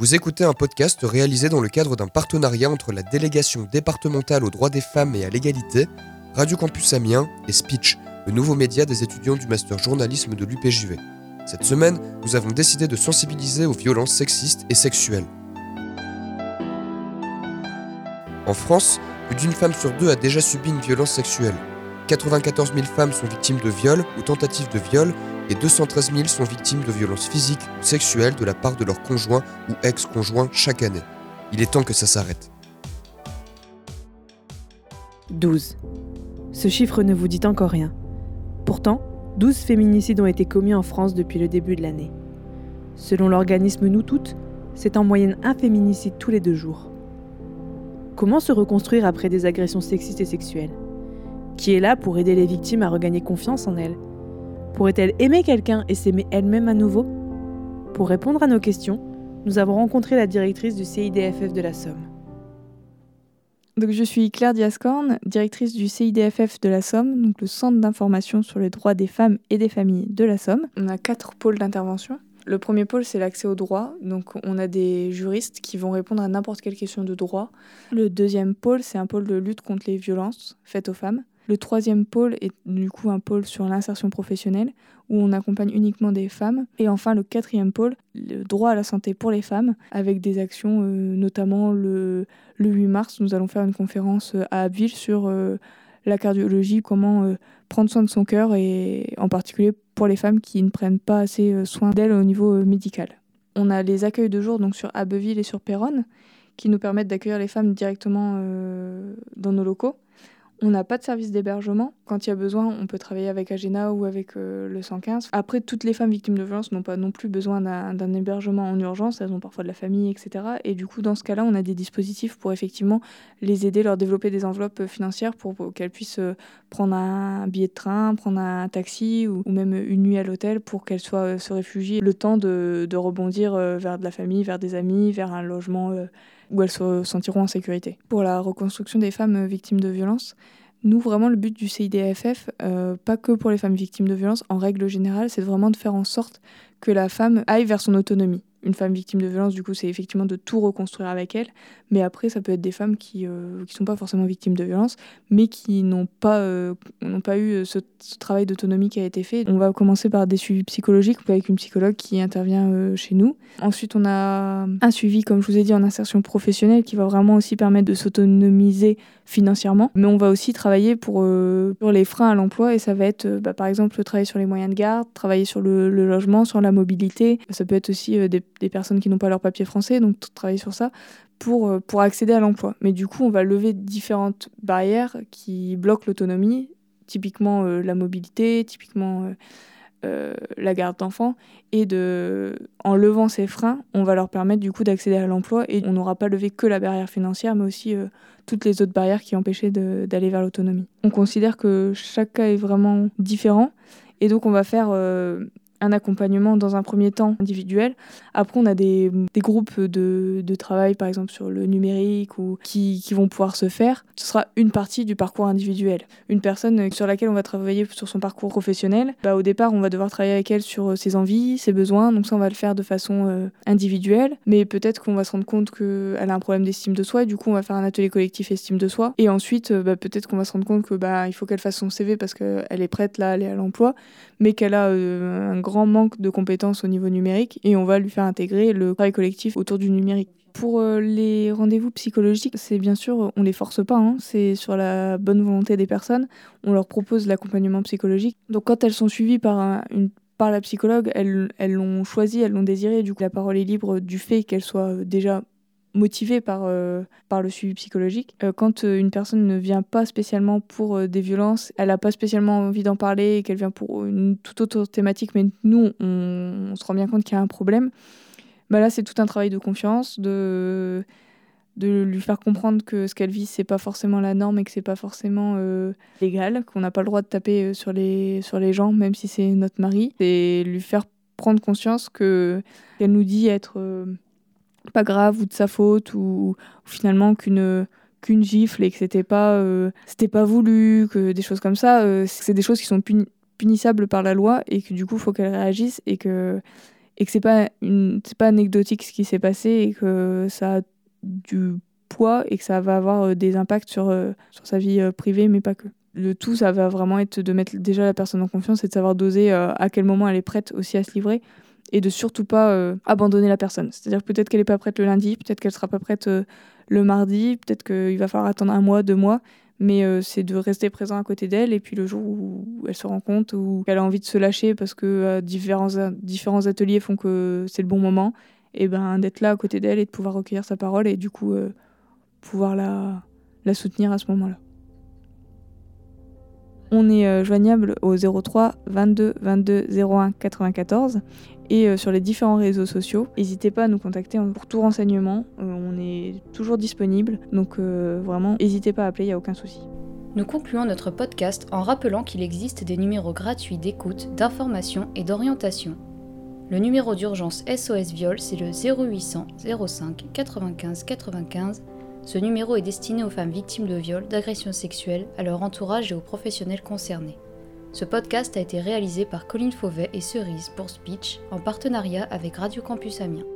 Vous écoutez un podcast réalisé dans le cadre d'un partenariat entre la Délégation Départementale aux Droits des Femmes et à l'Égalité, Radio Campus Amiens et Speech, le nouveau média des étudiants du master journalisme de l'UPJV. Cette semaine, nous avons décidé de sensibiliser aux violences sexistes et sexuelles. En France, plus d'une femme sur deux a déjà subi une violence sexuelle. 94 000 femmes sont victimes de viols ou tentatives de viols et 213 000 sont victimes de violences physiques ou sexuelles de la part de leur conjoint ou ex-conjoint chaque année. Il est temps que ça s'arrête. 12. Ce chiffre ne vous dit encore rien. Pourtant, 12 féminicides ont été commis en France depuis le début de l'année. Selon l'organisme Nous Toutes, c'est en moyenne un féminicide tous les 2 jours. Comment se reconstruire après des agressions sexistes et sexuelles ? Qui est là pour aider les victimes à regagner confiance en elles ? Pourrait-elle aimer quelqu'un et s'aimer elle-même à nouveau ? Pour répondre à nos questions, nous avons rencontré la directrice du CIDFF de la Somme. Donc, je suis Claire Diascorn, directrice du CIDFF de la Somme, donc le Centre d'information sur les droits des femmes et des familles de la Somme. On a 4 pôles d'intervention. Le premier pôle, c'est l'accès aux droits. Donc, on a des juristes qui vont répondre à n'importe quelle question de droit. Le deuxième pôle, c'est un pôle de lutte contre les violences faites aux femmes. Le troisième pôle est du coup un pôle sur l'insertion professionnelle, où on accompagne uniquement des femmes. Et enfin, le 4e pôle, le droit à la santé pour les femmes, avec des actions, notamment le 8 mars, nous allons faire une conférence à Abbeville sur la cardiologie, comment prendre soin de son cœur, et en particulier pour les femmes qui ne prennent pas assez soin d'elles au niveau médical. On a les accueils de jour donc sur Abbeville et sur Péronne, qui nous permettent d'accueillir les femmes directement dans nos locaux. On n'a pas de service d'hébergement. Quand il y a besoin, on peut travailler avec Agena ou avec le 115. Après, toutes les femmes victimes de violences n'ont pas non plus besoin d'un hébergement en urgence. Elles ont parfois de la famille, etc. Et du coup, dans ce cas-là, on a des dispositifs pour effectivement les aider, leur développer des enveloppes financières pour qu'elles puissent prendre un billet de train, prendre un taxi ou même une nuit à l'hôtel pour qu'elles se réfugient le temps de rebondir vers de la famille, vers des amis, vers un logement où elles se sentiront en sécurité. Pour la reconstruction des femmes victimes de violences, nous, vraiment, le but du CIDFF, pas que pour les femmes victimes de violences, en règle générale, c'est vraiment de faire en sorte que la femme aille vers son autonomie. Une femme victime de violence, du coup, c'est effectivement de tout reconstruire avec elle, mais après, ça peut être des femmes qui sont pas forcément victimes de violence, mais qui n'ont pas eu ce travail d'autonomie qui a été fait. On va commencer par des suivis psychologiques, avec une psychologue qui intervient chez nous. Ensuite, on a un suivi, comme je vous ai dit, en insertion professionnelle, qui va vraiment aussi permettre de s'autonomiser financièrement, mais on va aussi travailler pour les freins à l'emploi, et ça va être, par exemple, travailler sur les moyens de garde, travailler sur le logement, sur la mobilité. Ça peut être aussi des personnes qui n'ont pas leur papier français, donc travailler sur ça pour accéder à l'emploi. Mais du coup, on va lever différentes barrières qui bloquent l'autonomie, typiquement la mobilité, typiquement la garde d'enfants. Et en levant ces freins, on va leur permettre du coup d'accéder à l'emploi, et on n'aura pas levé que la barrière financière, mais aussi toutes les autres barrières qui empêchaient d'aller vers l'autonomie. On considère que chaque cas est vraiment différent, et donc on va faire un accompagnement dans un premier temps individuel. Après, on a des groupes de travail, par exemple sur le numérique, ou qui vont pouvoir se faire. Ce sera une partie du parcours individuel. Une personne sur laquelle on va travailler sur son parcours professionnel, au départ, on va devoir travailler avec elle sur ses envies, ses besoins. Donc ça, on va le faire de façon individuelle. Mais peut-être qu'on va se rendre compte qu'elle a un problème d'estime de soi, et du coup, on va faire un atelier collectif estime de soi. Et ensuite, peut-être qu'on va se rendre compte qu'il faut qu'elle fasse son CV parce qu'elle est prête là à aller à l'emploi, mais qu'elle a un grand manque de compétences au niveau numérique, et on va lui faire intégrer le travail collectif autour du numérique. Pour les rendez-vous psychologiques, c'est bien sûr, on les force pas, c'est sur la bonne volonté des personnes, on leur propose l'accompagnement psychologique. Donc quand elles sont suivies par la psychologue, elles l'ont choisi, elles l'ont désiré, du coup la parole est libre du fait qu'elles soient déjà motivée par le suivi psychologique. Quand une personne ne vient pas spécialement pour des violences, elle n'a pas spécialement envie d'en parler, et qu'elle vient pour une toute autre thématique, mais nous, on se rend bien compte qu'il y a un problème, là, c'est tout un travail de confiance, de lui faire comprendre que ce qu'elle vit, c'est pas forcément la norme, et que c'est pas forcément légal, qu'on n'a pas le droit de taper sur les gens, même si c'est notre mari, et lui faire prendre conscience qu'elle nous dit être pas grave, ou de sa faute, ou finalement qu'une gifle, et que c'était pas voulu, que des choses comme ça, c'est des choses qui sont punissables par la loi, et que du coup faut qu'elle réagisse, et que et que c'est pas anecdotique ce qui s'est passé et que ça a du poids et que ça va avoir des impacts sur sa vie privée, mais pas que. Le tout, ça va vraiment être de mettre déjà la personne en confiance et de savoir doser à quel moment elle est prête aussi à se livrer et de surtout pas abandonner la personne. C'est-à-dire peut-être qu'elle n'est pas prête le lundi, peut-être qu'elle ne sera pas prête le mardi, peut-être qu'il va falloir attendre 1 mois, 2 mois, mais c'est de rester présent à côté d'elle et puis le jour où elle se rend compte ou qu'elle a envie de se lâcher parce que différents ateliers font que c'est le bon moment, et ben d'être là à côté d'elle et de pouvoir recueillir sa parole et du coup pouvoir la soutenir à ce moment-là. On est joignable au 03 22 22 01 94 et sur les différents réseaux sociaux. N'hésitez pas à nous contacter pour tout renseignement, on est toujours disponible, donc vraiment n'hésitez pas à appeler, il n'y a aucun souci. Nous concluons notre podcast en rappelant qu'il existe des numéros gratuits d'écoute, d'information et d'orientation. Le numéro d'urgence SOS viol, c'est le 0800 05 95 95. Ce numéro est destiné aux femmes victimes de viols, d'agressions sexuelles, à leur entourage et aux professionnels concernés. Ce podcast a été réalisé par Coline Fauvet et Cerise pour Speech en partenariat avec Radio Campus Amiens.